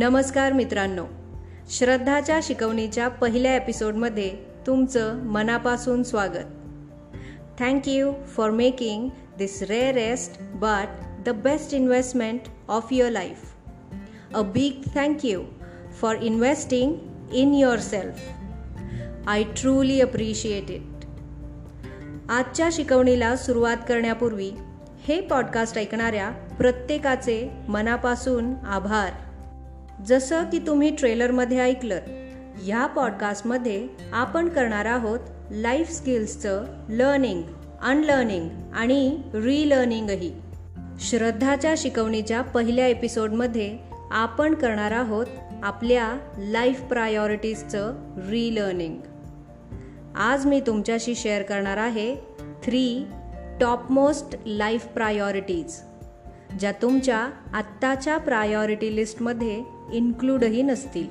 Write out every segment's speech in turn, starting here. नमस्कार मित्रांनो, श्रद्धाच्या शिकवणीच्या पहिल्या एपिसोडमध्ये तुमचं मनापासून स्वागत. Thank you for making this rarest but the best investment of your life. A big thank you for investing in yourself. I truly appreciate it. आजच्या शिकवणीला सुरुवात करण्यापूर्वी हे पॉडकास्ट ऐकणाऱ्या प्रत्येकाचे मनापासून आभार. जसं की तुम्ही ट्रेलरमध्ये ऐकलं, ह्या पॉडकास्टमध्ये आपण करणार आहोत लाईफ स्किल्सचं लर्निंग, अनलर्निंग आणि रिलर्निंगही. श्रद्धाच्या शिकवणीच्या पहिल्या एपिसोडमध्ये आपण करणार आहोत आपल्या लाईफ प्रायोरिटीजचं रिलर्निंग. आज मी तुमच्याशी शेअर करणार आहे 3 टॉपमोस्ट लाईफ प्रायोरिटीज, ज्या तुमच्या आत्ताच्या प्रायोरिटी लिस्टमध्ये इन्क्लूडही नसतील.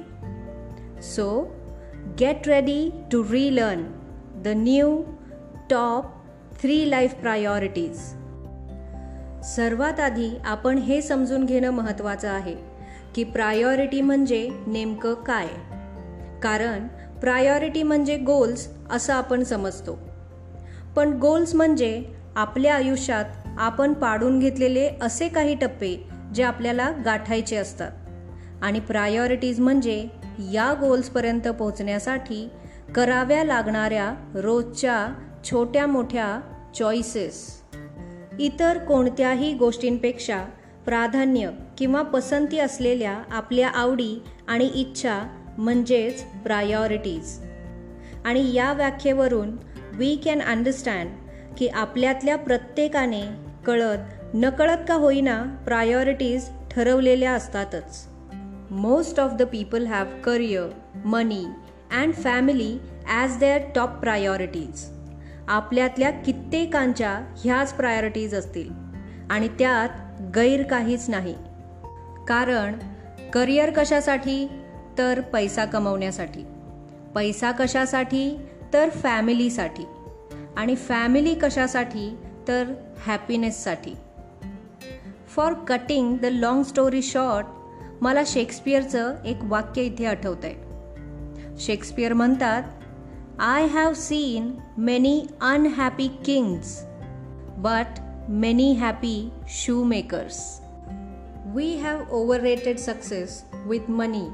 So get ready to relearn the new top 3 life priorities. सर्वात आधी आपण हे समजून घेणं महत्त्वाचं आहे की प्रायोरिटी म्हणजे नेमकं काय. कारण प्रायोरिटी म्हणजे गोल्स असं आपण समजतो, पण गोल्स म्हणजे आपल्या आयुष्यात आपण पाडून घेतलेले असे काही टप्पे जे आपल्याला गाठायचे असतात. आणि प्रायोरिटीज म्हणजे या गोल्सपर्यंत पोहोचण्यासाठी कराव्या लागणाऱ्या रोजच्या छोट्या मोठ्या चॉईसेस. इतर कोणत्याही गोष्टींपेक्षा प्राधान्य किंवा पसंती असलेल्या आपल्या आवडी आणि इच्छा म्हणजेच प्रायोरिटीज. आणि या व्याख्येवरून वी कॅन अंडरस्टँड की आपल्यातल्या प्रत्येकाने कळत नकळत का होईना प्रायोरिटीज ठरवलेल्या असतातच. Most of the people have career, money and family as their top priorities. आपल्यातल्या कित्येकांच्या ह्याच प्रायोरिटीज असतील आणि त्यात गैर काहीच नाही. कारण करिअर कशासाठी तर पैसा कमवण्यासाठी, पैसा कशासाठी तर फॅमिलीसाठी, आणि फॅमिली कशासाठी तर हॅपीनेससाठी. For cutting the long story short, मला शेक्सपियरचं एक वाक्य इथे आठवतं आहे. शेक्सपियर म्हणतात, I have seen many unhappy kings but many happy shoemakers. We have overrated success with money,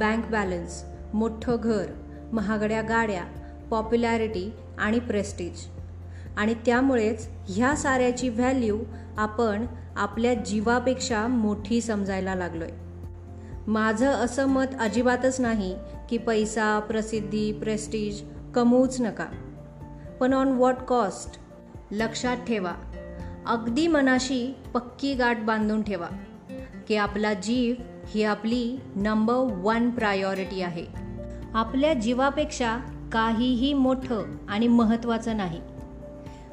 bank balance, मोठं घर, महागड्या गाड्या, पॉप्युलॅरिटी आणि प्रेस्टीज. आणि त्यामुळेच ह्या साऱ्याची व्हॅल्यू आपण आपल्या जीवापेक्षा मोठी समजायला लागलो आहे. माझं असं मत अजिबातच नाही की पैसा, प्रसिद्धी, प्रेस्टीज कमवूच नका, पण ऑन व्हॉट कॉस्ट. लक्षात ठेवा, अगदी मनाशी पक्की गाठ बांधून ठेवा की आपला जीव ही आपली नंबर 1 प्रायोरिटी आहे. आपल्या जीवापेक्षा काहीही मोठं आणि महत्त्वाचं नाही.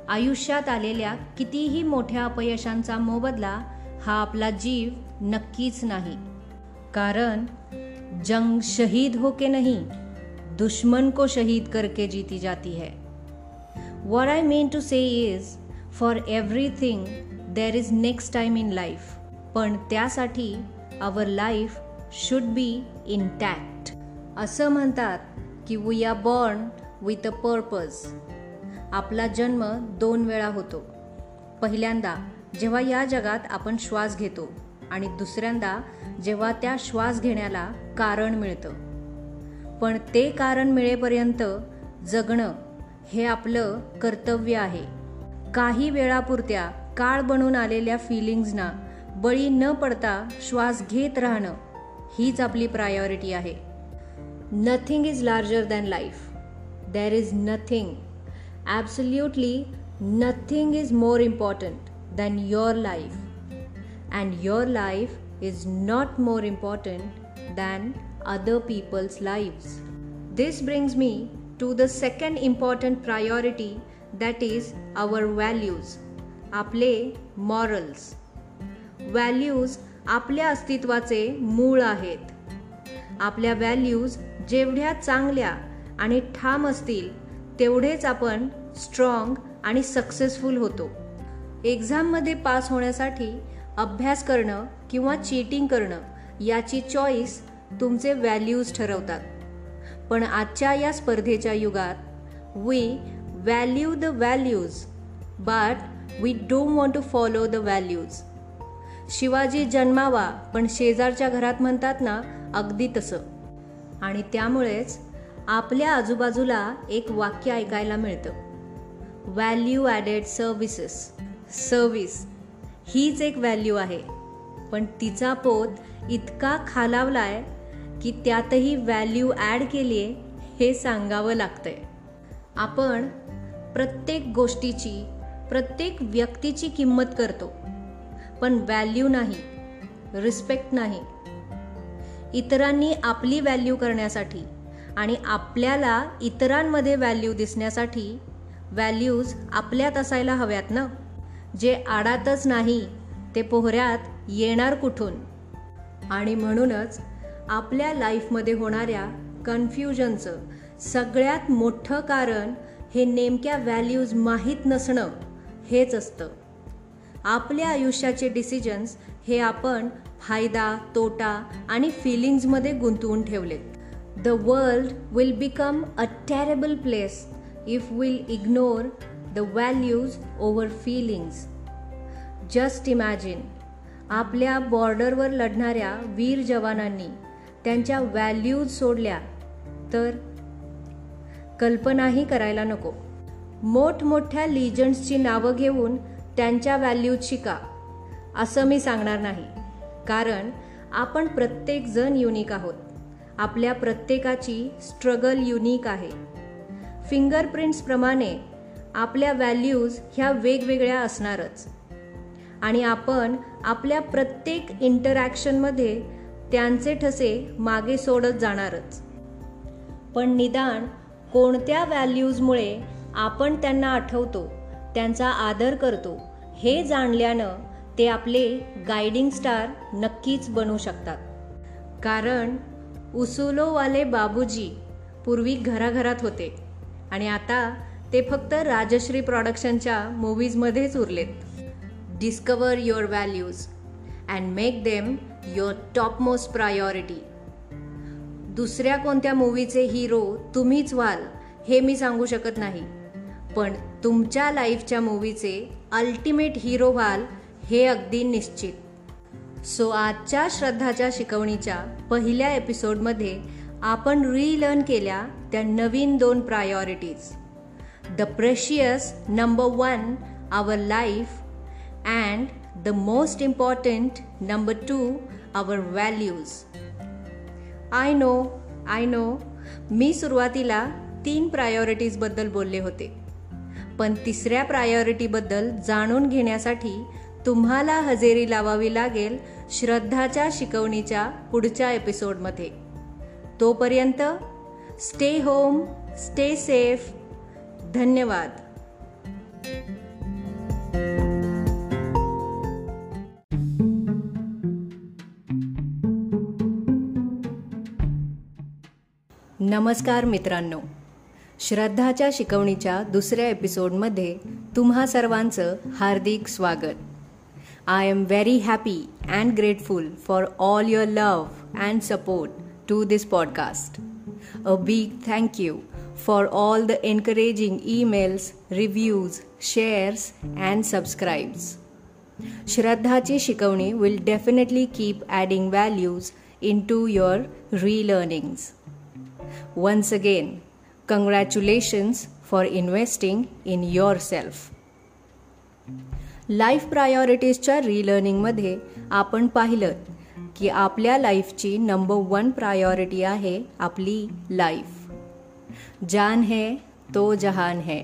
आयुष्यात आलेल्या कितीही मोठ्या अपयशांचा मोबदला हा आपला जीव नक्कीच नाही. कारण जंग शहीद होके नहीं, दुश्मन को शहीद करके जीती जाती है. What I mean to say is, for everything there is next time in life. पण त्यासाठी our life should be intact. असं म्हणतात की we are born with a purpose. आपला जन्म 2 वेळा होतो. पहिल्यांदा जेव्हा या जगात आपण श्वास घेतो आणि दुसऱ्यांदा जेव्हा त्या श्वास घेण्याला कारण मिळतं. पण ते कारण मिळेपर्यंत जगणं हे आपलं कर्तव्य आहे. काही वेळापुरत्या काळ बनून आलेल्या फिलिंग्जना बळी न पडता श्वास घेत राहणं हीच आपली प्रायोरिटी आहे. Nothing is larger than life. There is nothing, absolutely nothing is more important than your life. And your life is not more important than other people's lives. This brings me to the second important priority, that is our values, आपले morals. Values आपल्या अस्तित्वाचे मूळ आहेत. आपल्या values जेवढ्या चांगल्या आणि ठाम असतील तेवढेच आपण स्ट्रॉंग आणि सक्सेसफुल होतो. एक्झाममध्ये पास होण्यासाठी अभ्यास करणं किंवा चीटिंग करणं याची चॉईस तुमचे व्हॅल्यूज ठरवतात. पण आजच्या या स्पर्धेच्या युगात we value the values but we don't want to follow the values. Shivaji जन्मावा पण शेजारच्या घरात म्हणतात ना, अगदी तसं. आणि त्यामुळेच आपल्या आजूबाजूला एक वाक्य ऐकायला मिळतं, व्हॅल्यू ॲडेड सर्व्हिसेस. सर्व्हिस हीच एक व्हॅल्यू आहे, पण तिचा पोत इतका खालावलाय की त्यातही व्हॅल्यू ॲड केली आहे हे सांगावं लागतंय. आपण प्रत्येक गोष्टीची, प्रत्येक व्यक्तीची किंमत करतो, पण व्हॅल्यू नाही, रिस्पेक्ट नाही. इतरांनी आपली व्हॅल्यू करण्यासाठी आणि आपल्याला इतरांमध्ये व्हॅल्यू दिसण्यासाठी व्हॅल्यूज आपल्यात असायला हव्यात ना. जे आडातच नाही ते पोहऱ्यात येणार कुठून. आणि म्हणूनच आपल्या लाईफमध्ये होणाऱ्या कन्फ्युजनचं सगळ्यात मोठं कारण हे नेमक्या व्हॅल्यूज माहीत नसणं हेच असतं. आपल्या आयुष्याचे डिसिजन्स हे आपण फायदा, तोटा आणि फिलिंग्जमध्ये गुंतवून ठेवलेत. The world will become a terrible place if will ignore the values over feelings. Just imagine, आपल्या बॉर्डरवर लढणाऱ्या वीर जवानांनी त्यांच्या व्हॅल्यूज सोडल्या तर कल्पनाही करायला नको. मोठमोठ्या लिजंड्सची नावं घेऊन त्यांच्या व्हॅल्यूजशी का, असं मी सांगणार नाही, कारण आपण प्रत्येकजण युनिक आहोत. आपल्या प्रत्येकाची स्ट्रगल युनिक आहे. फिंगरप्रिंट्सप्रमाणे आपल्या व्हॅल्यूज ह्या वेगवेगळ्या असणारच, आणि आपण आपल्या प्रत्येक इंटरॅक्शनमध्ये त्यांचे ठसे मागे सोडत जाणारच. पण निदान कोणत्या व्हॅल्यूजमुळे आपण त्यांना आठवतो, त्यांचा आदर करतो, हे जाणल्यानं ते आपले गायडिंग स्टार नक्कीच बनू शकतात. कारण उसुलोवाले बाबूजी पूर्वी घराघरात होते आणि आता ते फक्त राजश्री प्रॉडक्शनच्या मूव्हीजमध्येच उरलेत. Discover your values and make them your topmost priority. दुसऱ्या कोणत्या मूवीचे हिरो तुम्हीच व्हाल हे मी सांगू शकत नाही, पण तुमच्या लाईफच्या मूवीचे अल्टिमेट हिरो व्हाल हे अगदी निश्चित. सो आजच्या श्रद्धाच्या शिकवणीच्या पहिल्या एपिसोडमध्ये आपण रिलर्न केल्या त्या नवीन 2 priorities. The precious number 1 our life and the most important number 2 our values. I know मी सुरुवातीला 3 प्रायोरिटीजबद्दल बोलले होते, पण तिसऱ्या प्रायोरिटीबद्दल जाणून घेण्यासाठी तुम्हाला हजेरी लावावी लागेल श्रद्धाच्या शिकवणीच्या पुढच्या एपिसोडमध्ये. तोपर्यंत स्टे होम, स्टे सेफ. धन्यवाद. नमस्कार मित्रांनो, श्रद्धाच्या शिकवणीच्या दुसऱ्या एपिसोडमध्ये तुम्हा सर्वांचं हार्दिक स्वागत. I am very happy and grateful for all your love and support to this podcast. A big thank you for all the encouraging emails, reviews, shares and subscribes. श्रद्धाची शिकवणी will definitely keep adding values into your relearnings. Once again, congratulations for investing in yourself. Life प्रायोरिटीजच्या रिलर्निंगमध्ये आपण पाहिलं की आपल्या लाईफची number 1 priority आहे आपली लाईफ. जान है तो जहान है.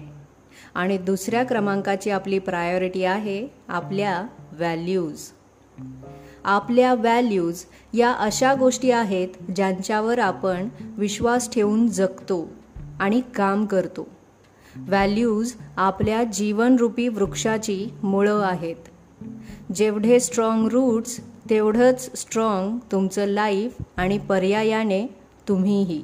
आणि दुसऱ्या क्रमांकाची आपली प्रायोरिटी आहे आपल्या व्हॅल्यूज. आपल्या व्हॅल्यूज या अशा गोष्टी आहेत ज्यांच्यावर आपण विश्वास ठेवून जगतो आणि काम करतो. व्हॅल्यूज आपल्या जीवनरूपी वृक्षाची मुळं आहेत. जेवढे स्ट्रॉंग रूट्स, तेवढंच स्ट्रॉंग तुमचं लाईफ आणि पर्यायाने तुम्हीही.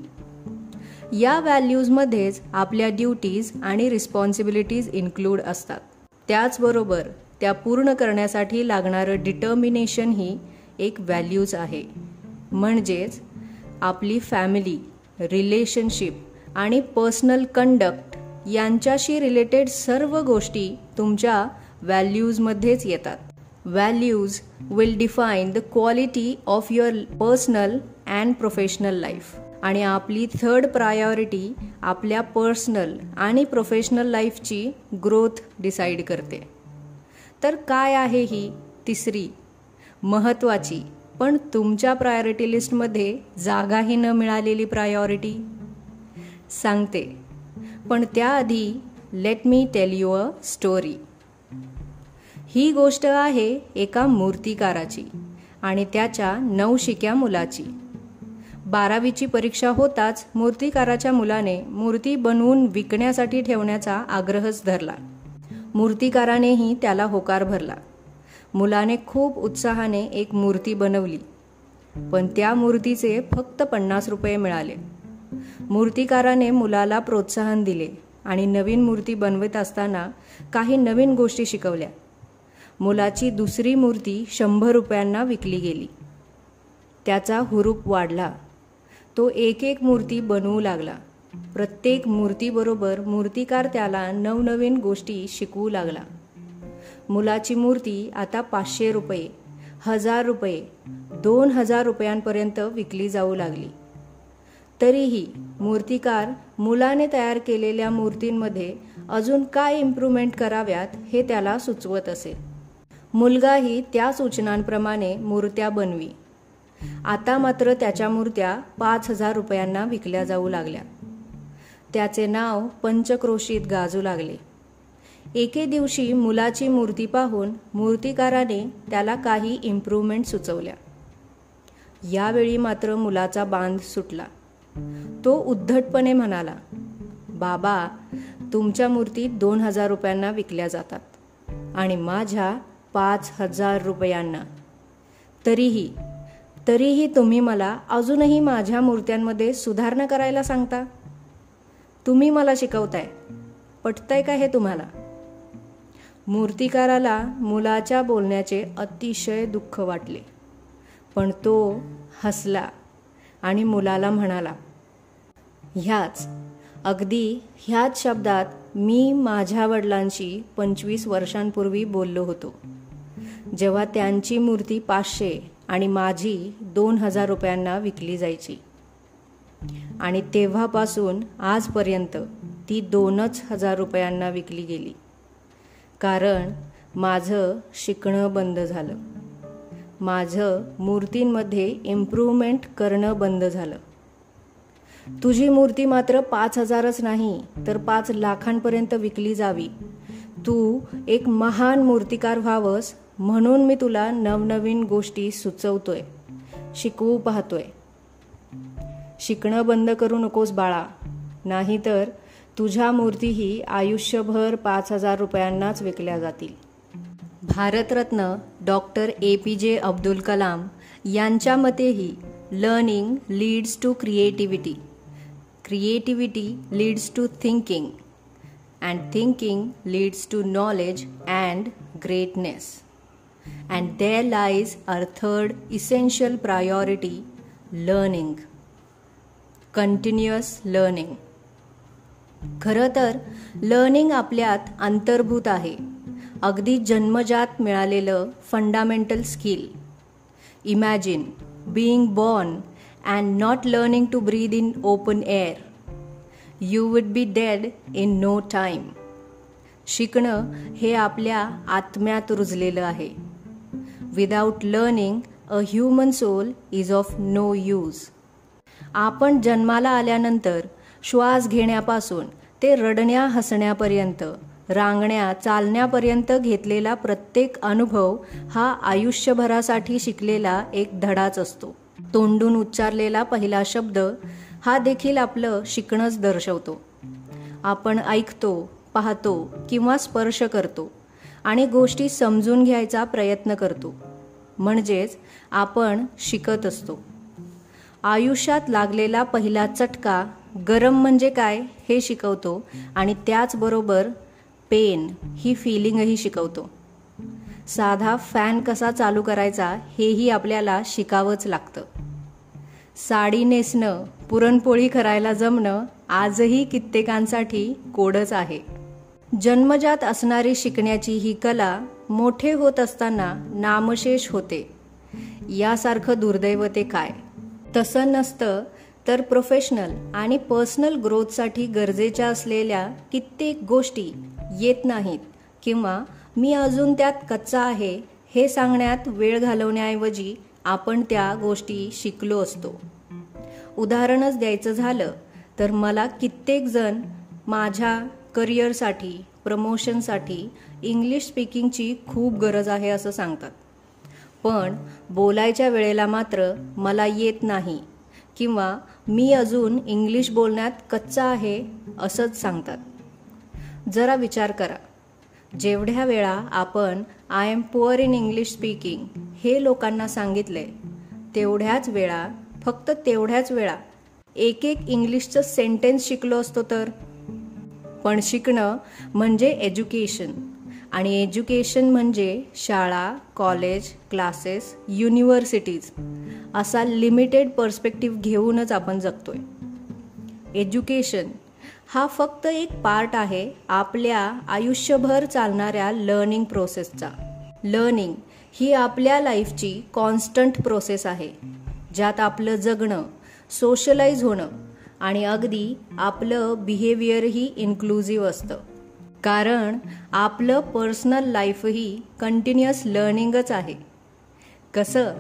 या व्हॅल्यूजमध्येच आपल्या ड्युटीज आणि रिस्पॉन्सिबिलिटीज इन्क्लूड असतात. त्याचबरोबर त्या पूर्ण करण्यासाठी लागणारं डिटर्मिनेशन ही एक व्हॅल्यूज आहे. म्हणजेच आपली फॅमिली, रिलेशनशिप आणि पर्सनल कंडक्ट यांच्याशी रिलेटेड सर्व गोष्टी तुमच्या व्हॅल्यूजमध्येच येतात. Values will define the quality of your personal and professional life. आणि आपली थर्ड प्रायोरिटी आपल्या पर्सनल आणि प्रोफेशनल लाईफची ग्रोथ डिसाईड करते. तर काय आहे ही तिसरी महत्त्वाची पण तुमच्या प्रायोरिटी लिस्टमध्ये जागाही न मिळालेली प्रायोरिटी? सांगते, पण त्याआधी let me tell you a story. ही गोष्ट आहे एका मूर्तिकाराची आणि त्याच्या 9 शिक्या मुलाची. 12वीची परीक्षा होताच मूर्तिकाराच्या मुलाने मूर्ती बनवून विकण्यासाठी ठेवण्याचा आग्रहच धरला. मूर्तिकारानेही त्याला होकार भरला. मुलाने खूप उत्साहाने एक मूर्ती बनवली, पण त्या मूर्तीचे फक्त 50 रुपये मिळाले. मूर्तिकाराने मुलाला प्रोत्साहन दिले आणि नवीन मूर्ती बनवत असताना काही नवीन गोष्टी शिकवल्या. मुलाची दुसरी मूर्ती 100 रुपयांना विकली गेली. त्याचा हुरूप वाढला. तो एक एक मूर्ती बनवू लागला. प्रत्येक मूर्तीबरोबर मूर्तिकार त्याला नवनवीन गोष्टी शिकवू लागला. मुलाची मूर्ती आता 500 रुपये, 1000 रुपये, 2000 रुपयांपर्यंत विकली जाऊ लागली. तरीही मूर्तिकार मुलाने तयार केलेल्या मूर्तींमध्ये अजून काय इम्प्रूव्हमेंट कराव्यात हे त्याला सुचवत असे. मुलगाही त्या सूचनांप्रमाणे मूर्त्या बनवी. आता मात्र त्याच्या मूर्त्या 5000 रुपयांना विकल्या जाऊ लागल्या. त्याचे नाव पंचक्रोशीत गाजू लागले. एके दिवशी मुलाची मूर्ती पाहून मूर्तिकाराने त्याला काही इम्प्रूव्हमेंट सुचवल्या. यावेळी मात्र मुलाचा बांध सुटला. तो उद्धटपणे म्हणाला, बाबा, तुमच्या मूर्ती 2000 रुपयांना विकल्या जातात आणि माझ्या 5000 रुपयांना. तरीही तुम्ही मला अजूनही माझ्या मूर्त्यांमध्ये सुधारणा करायला सांगता. तुम्ही मला शिकवताय, पटतंय का हे तुम्हाला? मूर्तिकाराला मुलाच्या बोलण्याचे अतिशय दुःख वाटले, पण तो हसला आणि मुलाला म्हणाला, अगदी ह्याच शब्दात मी माझ्या वडिलांशी 25 वर्षांपूर्वी बोललो होतो, जेव्हा त्यांची मूर्ती 500 आणि माझी 2000 रुपयांना विकली जायची. आणि तेव्हापासून आजपर्यंत ती 2000 रुपयांना विकली गेली, कारण माझं शिकणं बंद झालं, माझं मूर्तींमध्ये इम्प्रूव्हमेंट करणं बंद झालं. तुझी मूर्ती मात्र 5000च नाही तर 5 लाखांपर्यंत विकली जावी. तू एक महान मूर्तिकार व्हावंस म्हणून मी तुला नवनवीन गोष्टी सुचवतोय, शिकवू पाहतोय. शिकणं बंद करू नकोस बाळा, नाहीतर तुझ्या मूर्तीही आयुष्यभर 5000 रुपयांनाच विकल्या जातील. भारतरत्न डॉक्टर APJ अब्दुल कलाम यांच्या मतेही learning leads to creativity, creativity leads to thinking and thinking leads to knowledge and greatness. And there lies our third essential priority, learning, continuous learning. खरं तर लर्निंग आपल्यात अंतर्भूत आहे, अगदी जन्मजात मिळालेलं fundamental skill. Imagine being born and not learning to breathe in open air. You would be dead in no time. शिकणं हे आपल्या आत्म्यात रुजलेलं आहे. Without learning a human soul is of no use. आपण जन्माला आल्यानंतर श्वास घेण्यापासून ते रडण्या हसण्यापर्यंत, रांगण्या चालण्यापर्यंत घेतलेला प्रत्येक अनुभव हा आयुष्यभरासाठी शिकलेला एक धडाच असतो. तोंडून उच्चारलेला पहिला शब्द हा देखील आपलं शिकणंच दर्शवतो. आपण ऐकतो, पाहतो किंवा स्पर्श करतो आणि गोष्टी समजून घ्यायचा प्रयत्न करतो, म्हणजेच आपण शिकत असतो. आयुष्यात लागलेला पहिला चटका गरम म्हणजे काय हे शिकवतो आणि त्याचबरोबर पेन ही फीलिंगही शिकवतो. साधा फॅन कसा चालू करायचा हेही आपल्याला शिकावंच लागतं. साडी नेसणं, पुरणपोळी करायला जमणं आजही कित्येकांसाठी कोडच आहे. जन्मजात असणारी शिकण्याची ही कला मोठे होत असताना नामशेष होते, यासारखं दुर्दैव ते काय. तसं नसतं तर प्रोफेशनल आणि पर्सनल ग्रोथसाठी गरजेच्या असलेल्या कित्येक गोष्टी येत नाहीत किंवा मी अजून त्यात कच्चा आहे हे सांगण्यात वेळ घालवण्याऐवजी आपण त्या गोष्टी शिकलो असतो. उदाहरणच द्यायचं झालं तर मला कित्येक जण माझ्या करिअरसाठी, प्रमोशनसाठी इंग्लिश स्पीकिंगची खूप गरज आहे असं सांगतात, पण बोलायच्या वेळेला मात्र मला येत नाही किंवा मी अजून इंग्लिश बोलण्यात कच्चा आहे असंच सांगतात. जरा विचार करा, जेवढ्या वेळा आपण I am poor in English speaking हे लोकांना सांगितले तेवढ्याच वेळा, फक्त तेवढ्याच वेळा एक एक इंग्लिशचं सेंटेन्स शिकलो असतो तर. पण शिकणं म्हणजे एज्युकेशन, आणि एज्युकेशन म्हणजे शाळा, कॉलेज, क्लासेस, युनिव्हर्सिटीज असा लिमिटेड पर्स्पेक्टिव्ह घेऊनच आपण जगतोय. एज्युकेशन हा फक्त एक पार्ट आहे आपल्या आयुष्यभर चालणाऱ्या लर्निंग प्रोसेसचा. लर्निंग ही आपल्या लाईफची कॉन्स्टंट प्रोसेस आहे, ज्यात आपलं जगणं, सोशलाइज होणं आणि अगदी आपलं बिहेवियरही इन्क्लुझिव्ह असतं, कारण आपलं पर्सनल लाईफही कंटिन्युअस लर्निंगच आहे. कसं,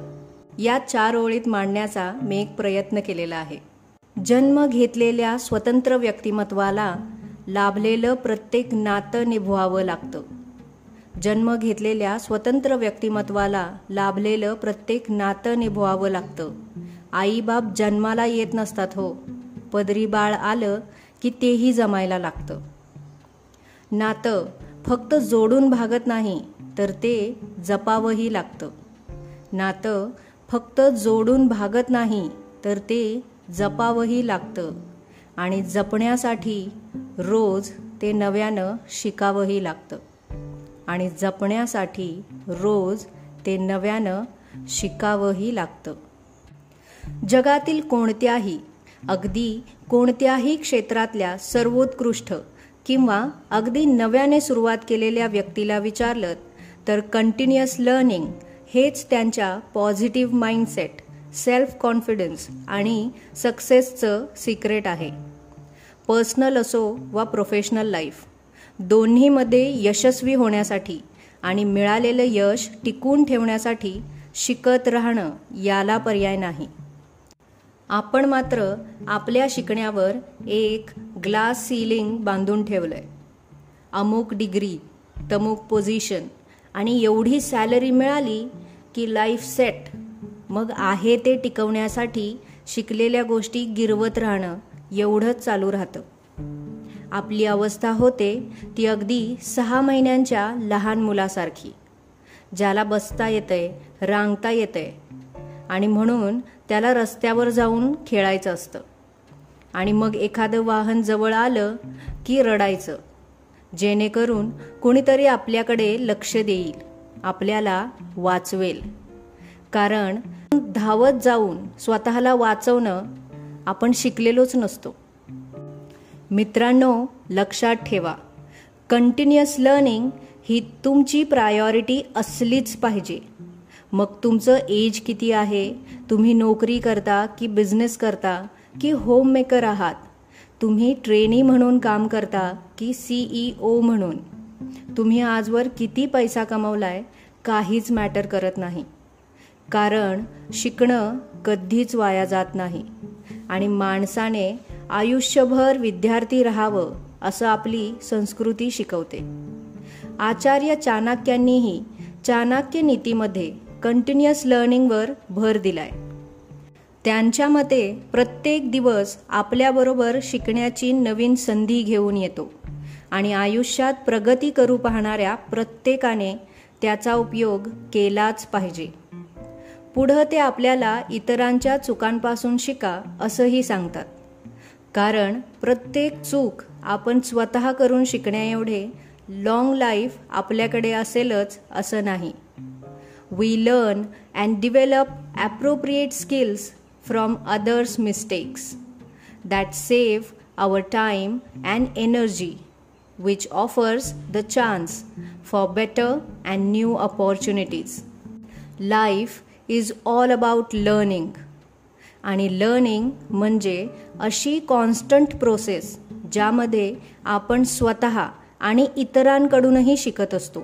या चार ओळीत मांडण्याचा मी एक प्रयत्न केलेला आहे. जन्म घेतलेल्या स्वतंत्र व्यक्तिमत्वाला लाभलेलं प्रत्येक नातं निभवावं लागतं. जन्म घेतलेल्या स्वतंत्र व्यक्तिमत्वाला लाभलेलं प्रत्येक नातं निभवावं लागतं. आईबाप जन्माला येत नसतात हो, पदरी बाळ आलं की तेही जमायला लागतं. नातं फक्त जोडून भागत नाही तर ते जपावंही लागतं. नातं फक्त जोडून भागत नाही तर ते जपावंही लागतं, आणि जपण्यासाठी रोज ते नव्यानं शिकावंही लागतं, आणि जपण्यासाठी रोज ते नव्यानं शिकावंही लागतं. जगातील कोणत्याही, अगदी कोणत्याही क्षेत्रातल्या सर्वोत्कृष्ट किंवा अगदी नव्याने सुरुवात केलेल्या व्यक्तीला विचारलं तर कंटिन्युअस लर्निंग हेच त्यांच्या पॉझिटिव्ह माइंडसेट, सेल्फ कॉन्फिडन्स आणि सक्सेसचं सिक्रेट आहे. पर्सनल असो वा प्रोफेशनल लाईफ, दोन्हीमध्ये यशस्वी होण्यासाठी आणि मिळालेलं यश टिकून ठेवण्यासाठी शिकत राहणं याला पर्याय नाही. आपण मात्र आपल्या शिकण्यावर एक ग्लास सीलिंग बांधून ठेवलं आहे. अमुक डिग्री, तमुक पोझिशन आणि एवढी सॅलरी मिळाली की लाईफ सेट. मग आहे ते टिकवण्यासाठी शिकलेल्या गोष्टी गिरवत राहणं एवढंच चालू राहतं. आपली अवस्था होते ती अगदी 6 महिन्यांच्या लहान मुलासारखी, ज्याला बसता येतंय, रांगता येतंय आणि म्हणून त्याला रस्त्यावर जाऊन खेळायचं असतं, आणि मग एखादं वाहन जवळ आलं की रडायचं, जेणेकरून कोणीतरी आपल्याकडे लक्ष देईल, आपल्याला वाचवेल. कारण धावत जाऊन स्वतःला वाचवणं आपण शिकलेलोच नसतो. मित्रांनो, लक्षात ठेवा, कंटिन्युअस लर्निंग ही तुमची प्रायोरिटी असलीच पाहिजे. मग तुमचं एज किती आहे, तुम्ही नोकरी करता की बिझनेस करता की होममेकर आहात, तुम्ही ट्रेनी म्हणून काम करता की CEO म्हणून, तुम्ही आजवर किती पैसा कमावलाय, काहीच मॅटर करत नाही. कारण शिकणं कधीच वाया जात नाही, आणि माणसाने आयुष्यभर विद्यार्थी राहावं असं आपली संस्कृती शिकवते. आचार्य चाणक्यांनीही चाणक्य नीतीमध्ये कंटिन्युअस लर्निंगवर भर दिलाय. त्यांच्या मते प्रत्येक दिवस आपल्याबरोबर शिकण्याची नवीन संधी घेऊन येतो, आणि आयुष्यात प्रगती करू पाहणाऱ्या प्रत्येकाने त्याचा उपयोग केलाच पाहिजे. पुढं ते आपल्याला इतरांच्या चुकांपासून शिका असंही सांगतात, कारण प्रत्येक चूक आपण स्वतः करून शिकण्याएवढे लॉंग लाईफ आपल्याकडे असेलच असं नाही. We learn and develop appropriate skills from others' mistakes that save our time and energy, which offers the chance for better and new opportunities. Life is all about learning. आणि learning म्हणजे अशी constant process ज्यामध्ये आपण स्वतः आणि इतरांकडूनही शिकत असतो,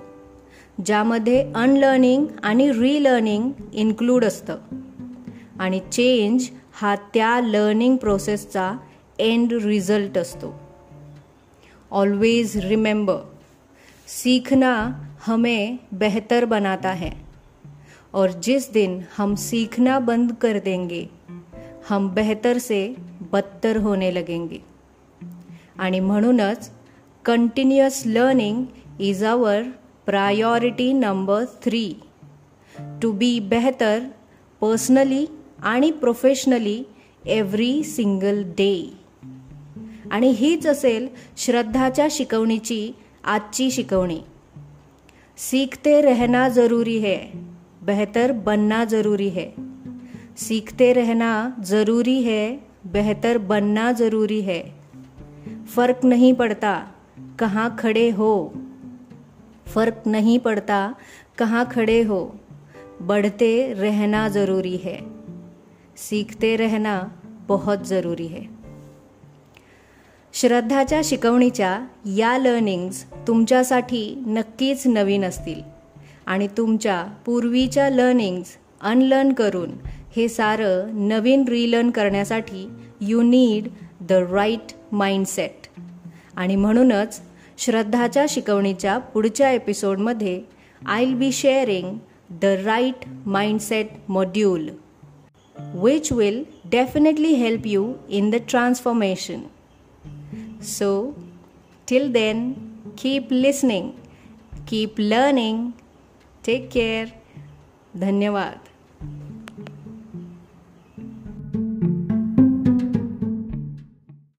ज्यामध्ये अनलर्निंग आणि रीलर्निंग इन्क्लूड असतं. आणि चेंज हा त्या लर्निंग प्रोसेसचा एंड रिझल्ट असतो. ऑलवेज रिमेंबर, सीखना हमें बेहतर बनाता है और जिस दिन हम सीखना बंद कर देंगे हम बेहतर से बदतर होने लगेंगे. आणि म्हणूनच continuous learning is our priority number 3 to be बेहतर पर्सनली आणि प्रोफेशनली एव्हरी सिंगल डे. आणि हीच असेल श्रद्धाच्या शिकवणीची आजची शिकवणी. सीखते रहना जरूरी है, बेहतर बनना जरूरी है. सीखते रहना ज़रूरी है, बेहतर बनना ज़रूरी है. फ़र्क नहीं पड़ता कहाँ खड़े हो, फ़र्क नहीं पड़ता कहाँ खड़े हो, बढ़ते रहना ज़रूरी है. सीखते रहना बहुत ज़रूरी है. श्रद्धाच्या शिकवणीच्या या लर्निंग्स तुमच्यासाठी नक्कीच नवीन असतील आणि तुमच्या पूर्वीच्या लर्निंग्स अनलर्न करून हे सारं नवीन रीलर्न करण्यासाठी you need the right mindset. आणि म्हणूनच श्रद्धाच्या शिकवणीच्या पुढच्या एपिसोडमध्ये I will be sharing the right mindset module, which will definitely help you in the transformation. So, till then, keep listening, keep learning. Take care. धन्यवाद.